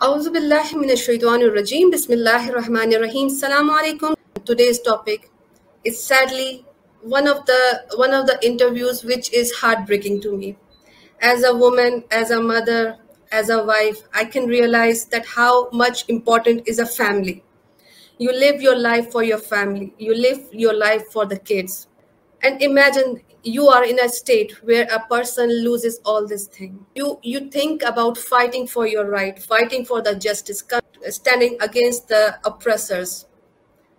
اعوذ باللہ من الشیطان الرجیم بسم اللہ الرحمن الرحیم السلام علیکم Today's topic is sadly one of the interviews which is heartbreaking to me as a woman, as a mother, as a wife. I can realize that how much important is a family. You live your life for your family, you live your life for the kids, and imagine you are in a state where a person loses all this thing. You think about fighting for your right, fighting for the justice, standing against the oppressors.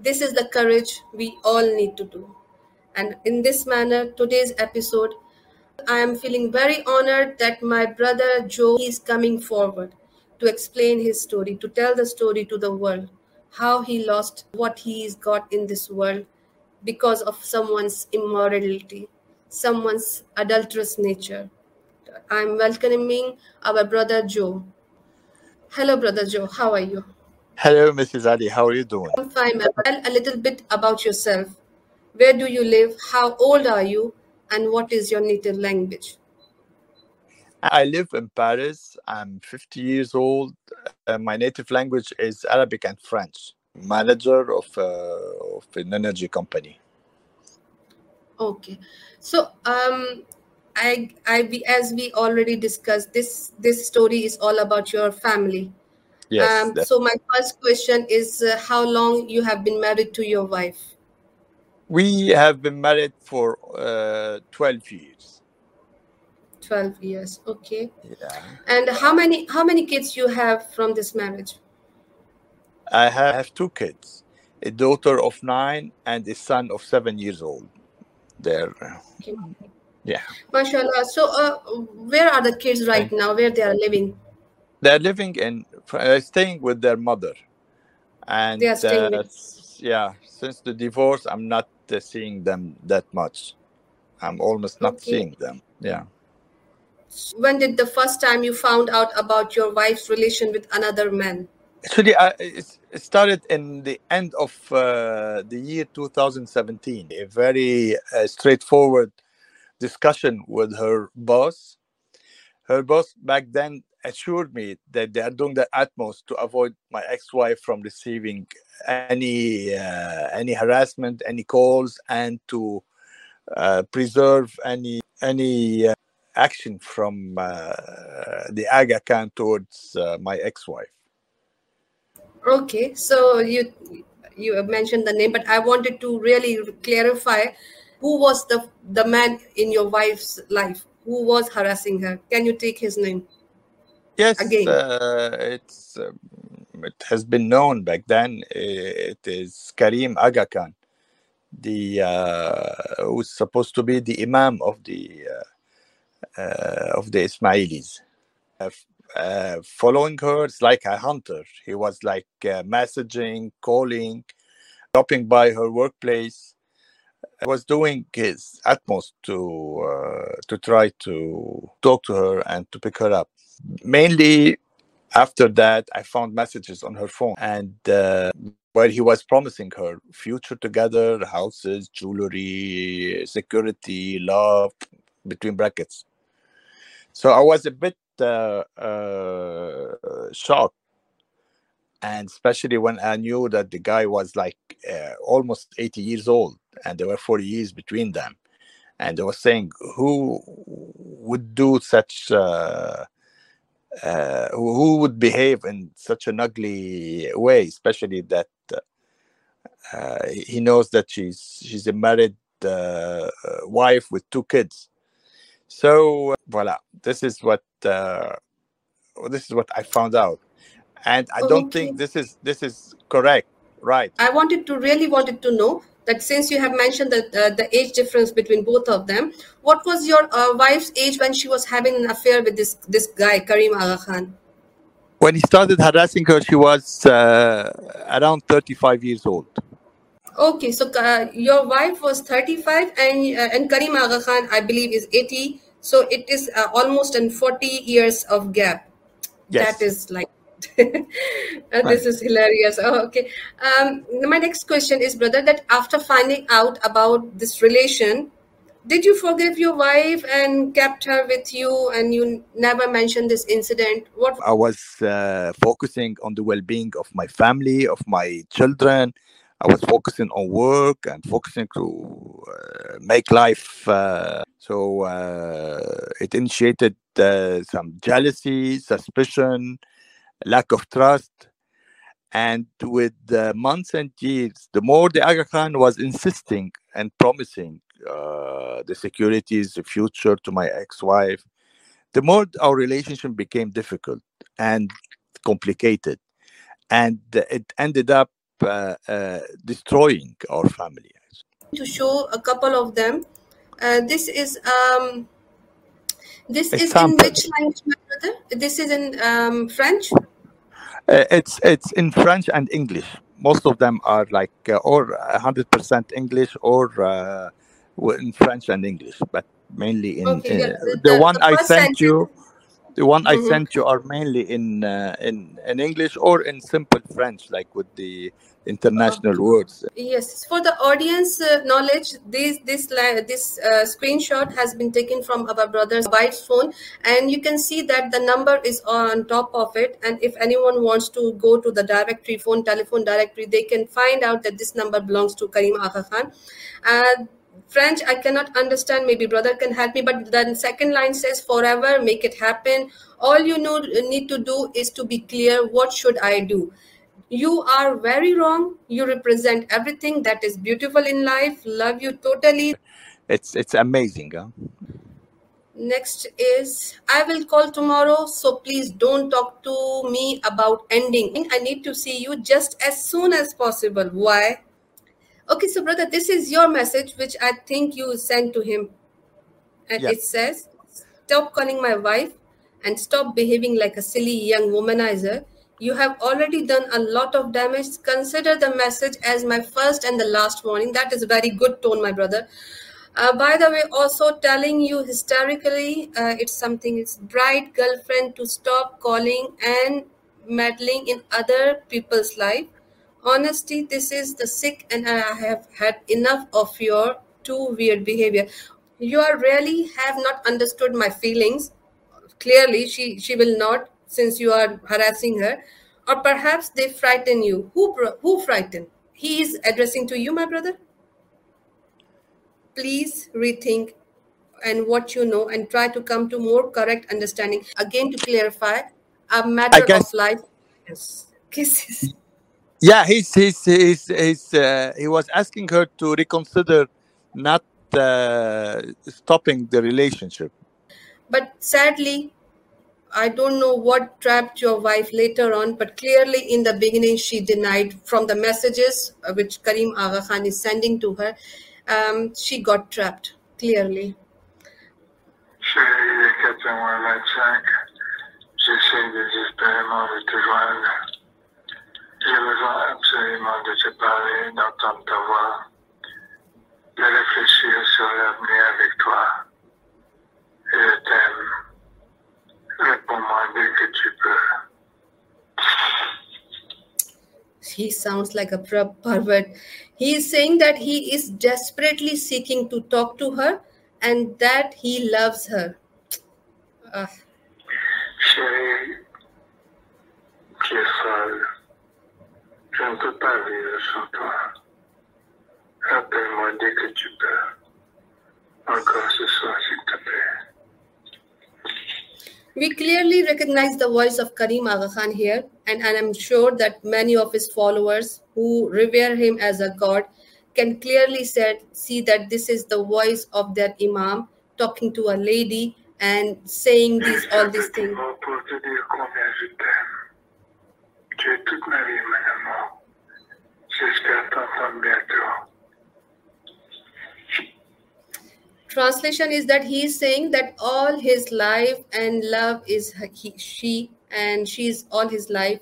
This is the courage we all need to do. And in this manner, today's episode, I am feeling very honored that my brother Joe is coming forward to explain his story, to tell the story to the world, how he lost what he's got in this world because of someone's immorality, someone's adulterous nature. I'm welcoming our brother Joe. Hello, brother Joe. How are you? Hello, Mrs. Ali. How are you doing? I'm fine. Tell a little bit about yourself. Where do you live? How old are you? And what is your native language? I live in Paris. I'm 50 years old. My native language is Arabic and French. Manager of an energy company. Okay, so I as we already discussed, this story is all about your family. Yes. So my first question is, how long you have been married to your wife? We have been married for 12 years. 12 years. Okay. Yeah. And how many kids you have from this marriage? I have two kids, a daughter of 9 and a son of 7 years old. There, okay. Yeah. MashaAllah. So, where are the kids right now? Where they are living? They are living in staying with their mother, and they are staying since the divorce, I'm not seeing them that much. I'm almost not seeing them. Yeah. When did the first time you found out about your wife's relation with another man? Actually, it started in the end of the year 2017. A very straightforward discussion with her boss. Her boss back then assured me that they are doing their utmost to avoid my ex-wife from receiving any harassment, any calls, and to preserve any action from the Aga Khan towards my ex-wife. Okay, so you have mentioned the name, but I wanted to really clarify who was the man in your wife's life who was harassing her. Can you take his name? Yes, again. It has been known back then. It is Karim Aga Khan, who is supposed to be the imam of the Ismailis. Following her, it's like a hunter. He was like messaging, calling, dropping by her workplace. He was doing his utmost to try to talk to her and to pick her up. Mainly after that, I found messages on her phone, and where he was promising her future together, houses, jewelry, security, love, between brackets. So I was a bit shock, and especially when I knew that the guy was like almost 80 years old and there were 40 years between them, and they were saying who would behave in such an ugly way, especially that he knows that she's a married wife with two kids. So voila, this is what I found out, and I don't think this is correct, right? I wanted to know that, since you have mentioned that the age difference between both of them, what was your wife's age when she was having an affair with this guy Karim Aga Khan? When he started harassing her, she was around 35 years old. Okay, so your wife was 35, and Karim Aga Khan, I believe, is 80. So it is almost an 40 years of gap. Yes. That is like this is hilarious. Oh, okay. My next question is, brother, that after finding out about this relation, Did you forgive your wife and kept her with you, and you never mentioned this incident? What I was focusing on the well-being of my family, of my children. I was focusing on work and focusing to make life. It initiated some jealousy, suspicion, lack of trust. And with months and years, the more the Aga Khan was insisting and promising the securities, the future to my ex-wife, the more our relationship became difficult and complicated. And it ended up destroying our family. To show a couple of them, this is in which language, my brother? This is in French? It's in French and English. Most of them are like or 100% English or in French and English, but mainly in okay, yeah. The one mm-hmm. I sent you are mainly in English or in simple French, like with the international words. Yes, for the audience knowledge, this screenshot has been taken from our brother's mobile phone, and you can see that the number is on top of it. And if anyone wants to go to the directory, telephone directory, they can find out that this number belongs to Karim Aga Khan. French, I cannot understand. Maybe brother can help me. But the second line says, forever, make it happen. All you need to do is to be clear. What should I do? You are very wrong. You represent everything that is beautiful in life. Love you totally. It's amazing. Huh? Next is, I will call tomorrow. So please don't talk to me about ending. I need to see you just as soon as possible. Why? Okay, so brother, this is your message, which I think you sent to him. And yes. It says, stop calling my wife and stop behaving like a silly young womanizer. You have already done a lot of damage. Consider the message as my first and the last warning. That is a very good tone, my brother. By the way, also telling you hysterically, it's bright girlfriend to stop calling and meddling in other people's life. Honestly, this is the sick, and I have had enough of your too weird behavior. You are really have not understood my feelings. Clearly, she will not, since you are harassing her. Or perhaps they frighten you. Who frightened? He is addressing to you, my brother. Please rethink and what you know and try to come to more correct understanding. Again, to clarify, a matter of life. Yes. Kisses. Yeah, he was asking her to reconsider not stopping the relationship. But sadly, I don't know what trapped your wife later on, but clearly in the beginning, she denied from the messages which Karim Aga Khan is sending to her. She got trapped, clearly. J'ai besoin absolument de te parler, d'entendre ta voix, de réfléchir sur l'avenir avec toi. Et je t'aime. Réponds-moi dès que tu peux. He sounds like a pervert. He is saying that he is desperately seeking to talk to her and that he loves her. Chérie, tu es folle. Je ne peux pas vivre sans toi. Rappelle-moi dès que tu peux. Encore ce soir, s'il te plaît. We clearly recognize the voice of Karim Aga Khan here, and I'm sure that many of his followers who revere him as a god can clearly see that this is the voice of their imam talking to a lady and saying all these things. Tu es toute ma vie, mon amour. J'espère t'entendre bientôt. Translation is that he is saying that all his life and love is she, and she is all his life,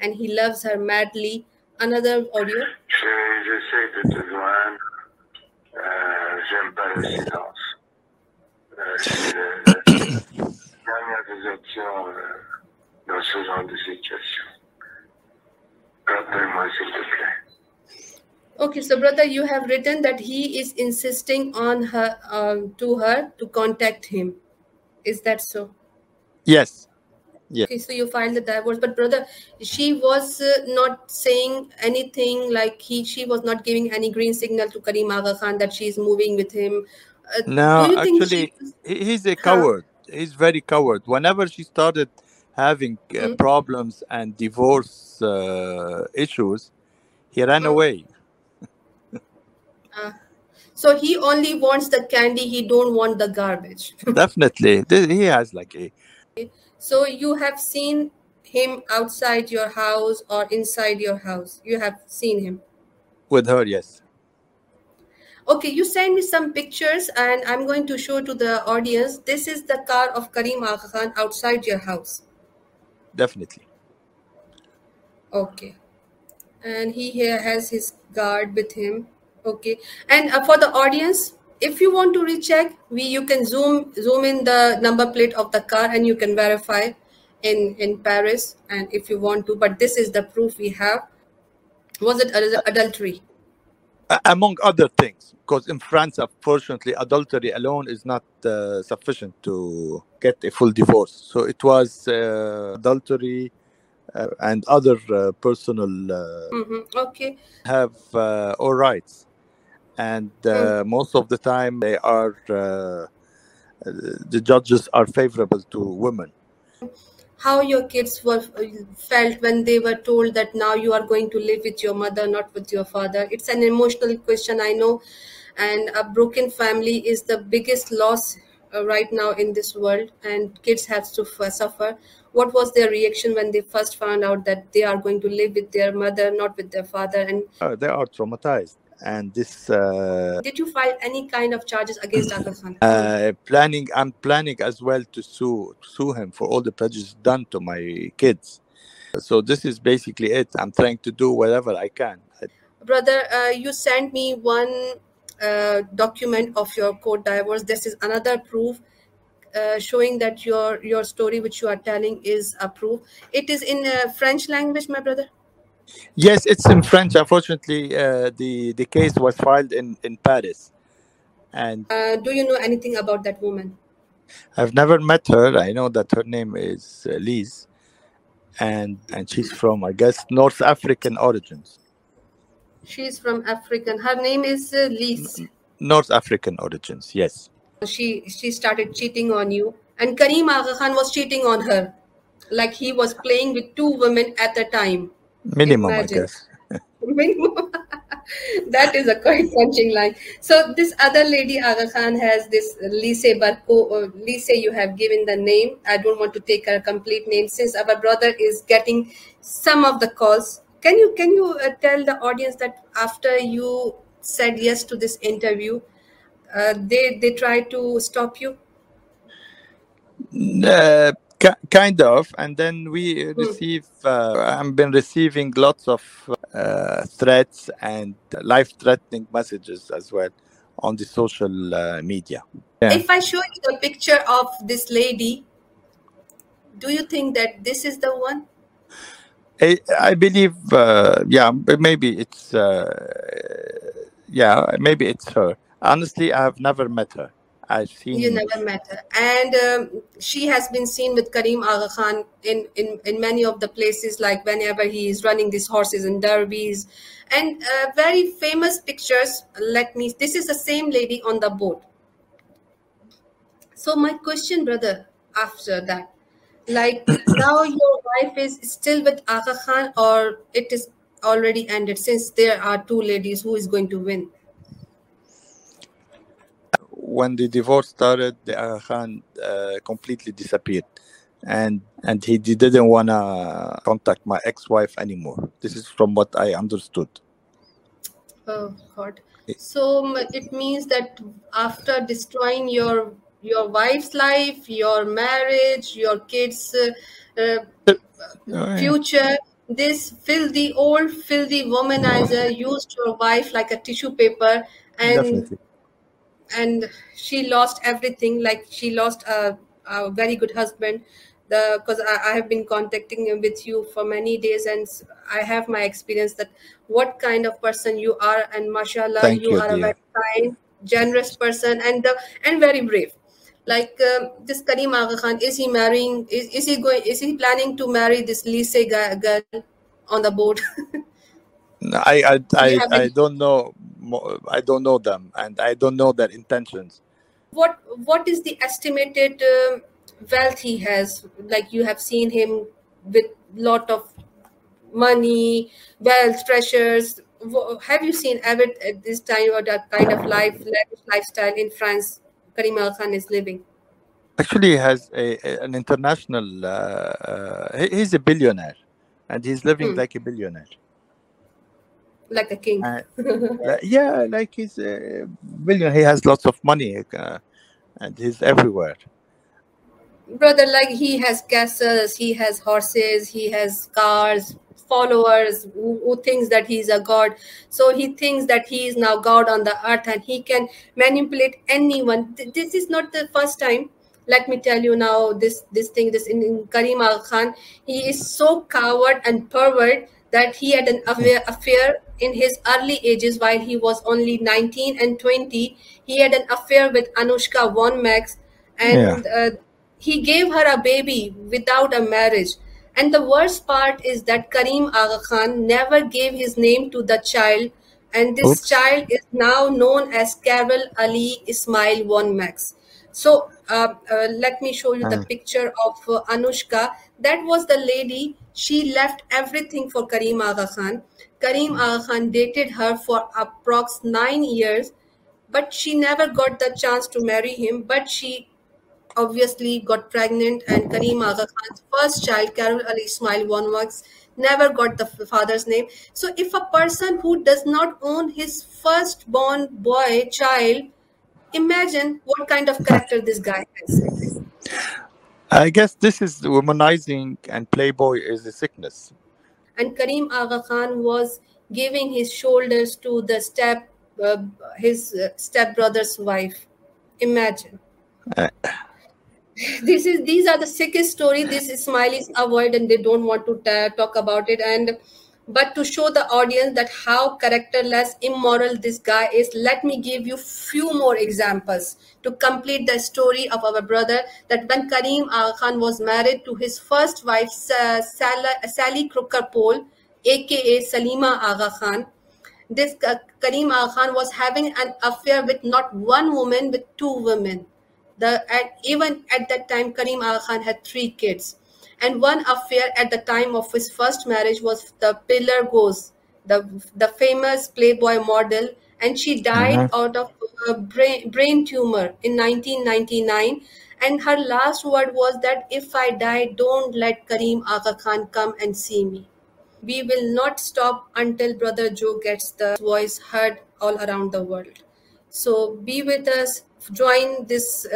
and he loves her madly. Another audio. J'essaie de te joindre. J'aime pas le silence. C'est la dernière des options dans ce genre de situation. Okay, so brother, you have written that he is insisting on her to her to contact him. Is that so? Yes. Yeah. Okay, so you filed the divorce, but brother, she was not saying anything, like she was not giving any green signal to Karim Aga Khan that she is moving with him. No, actually, he's a coward. He's very coward. Whenever she started having problems and divorce issues, he ran away. So he only wants the candy. He don't want the garbage. Definitely, he has like a. So you have seen him outside your house or inside your house? You have seen him? With her, yes. Okay, you send me some pictures and I'm going to show to the audience. This is the car of Karim Aga Khan outside your house. Definitely. Okay. And he here has his guard with him. Okay. And for the audience, if you want to recheck, you can zoom in the number plate of the car and you can verify in Paris, and if you want to, but this is the proof we have. Was it adultery? Among other things, because in France, unfortunately, adultery alone is not sufficient to get a full divorce. So it was adultery and other personal okay. Have all rights. And most of the time, they are the judges are favorable to women. How your kids felt when they were told that now you are going to live with your mother, not with your father? It's an emotional question, I know. And a broken family is the biggest loss right now in this world, and kids have to suffer. What was their reaction when they first found out that they are going to live with their mother, not with their father? And they are traumatized. And this did you file any kind of charges against Aga Khan? I'm planning as well to sue him for all the prejudice done to my kids. So this is basically it. I'm trying to do whatever I can. Brother, you sent me one document of your court divorce. This is another proof showing that your story which you are telling is a proof. It is in French language, my brother. Yes, it's in French. Unfortunately, the case was filed in Paris. And do you know anything about that woman? I've never met her. I know that her name is Lise, and she's from, I guess, North African origins. She's from African. Her name is Lise. North African origins, yes. She started cheating on you, and Karim Aga Khan was cheating on her, like he was playing with two women at a time. Minimum, imagine. I guess. Minimum. That is a quite punching line. So this other lady, Aga Khan, has this Lise Barko, or Lise, you have given the name. I don't want to take her complete name since our brother is getting some of the calls. Can you tell the audience that after you said yes to this interview, they tried to stop you? Kind of, and then we receive. I've been receiving lots of threats and life-threatening messages as well on the social media. Yeah. If I show you a picture of this lady, do you think that this is the one? I believe, maybe it's her. Honestly, I have never met her. I've seen. You never met her, and she has been seen with Karim Aga Khan in many of the places, like whenever he is running these horses and derbies, and very famous pictures. This is the same lady on the boat. So my question, brother, after that, now your wife is still with Aga Khan, or it is already ended since there are two ladies, who is going to win? When the divorce started, the Aga Khan completely disappeared, and he didn't want to contact my ex-wife anymore. This is from what I understood. Oh God! So it means that after destroying your wife's life, your marriage, your kids' future, this filthy womanizer used your wife like a tissue paper, and. Definitely. And she lost everything. Like she lost a very good husband, because I have been contacting with you for many days, and I have my experience that what kind of person you are, and mashallah, you are dear. A very kind, generous person, and very brave. Like this Karim Aga Khan, is he marrying? Is he planning to marry this Lise girl on the boat? I don't know. I don't know them, and I don't know their intentions. What is the estimated wealth he has? Like, you have seen him with lot of money, wealth, treasures. Have you seen ever at this time or that kind of lifestyle in France Karim Aga Khan is living? Actually, he has an international. He's a billionaire, and he's living like a billionaire. Like a king. Yeah, like he's a billionaire. He has lots of money, and he's everywhere. Brother, like he has castles, he has horses, he has cars, followers who thinks that he's a god. So he thinks that he is now god on the earth, and he can manipulate anyone. This is not the first time. Let me tell you now, this in Karim Aga Khan, he is so coward and pervert that he had an affair in his early ages while he was only 19 and 20. He had an affair with Anushka von Maks, and he gave her a baby without a marriage. And the worst part is that Karim Aga Khan never gave his name to the child, and this child is now known as Carol Aly Ismail von Maks. So let me show you the picture of Anushka. That was the lady. She left everything for Karim Aga Khan. Karim Aga Khan dated her for approx 9 years, but she never got the chance to marry him. But she obviously got pregnant, and Karim Aga Khan's first child, Carol Aly Ismail von Maks, never got the father's name. So if a person who does not own his firstborn boy child, imagine what kind of character this guy has. I guess this is womanizing, and playboy is a sickness. And Karim Aga Khan was giving his shoulders to the stepbrother's wife. Imagine. These are the sickest story. This Ismailis avoid, and they don't want to talk about it. But to show the audience that how characterless, immoral this guy is, let me give you few more examples to complete the story of our brother. That when Karim Aga Khan was married to his first wife, Sally Crooker-Pole, aka Salima Agha Khan, this Karim Aga Khan was having an affair with not one woman, with two women. Even at that time, Karim Aga Khan had 3 kids. And one affair at the time of his first marriage was the Pilar Gose, the famous Playboy model, and she died out of a brain tumor in 1999. And her last word was that, if I die, don't let Karim Aga Khan come and see me. We will not stop until Brother Joe gets the voice heard all around the world. So be with us, join this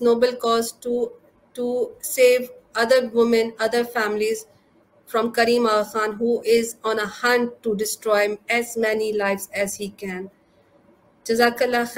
noble cause to save other women, other families from Karim Aga Khan, who is on a hunt to destroy as many lives as he can. Jazakallah khair.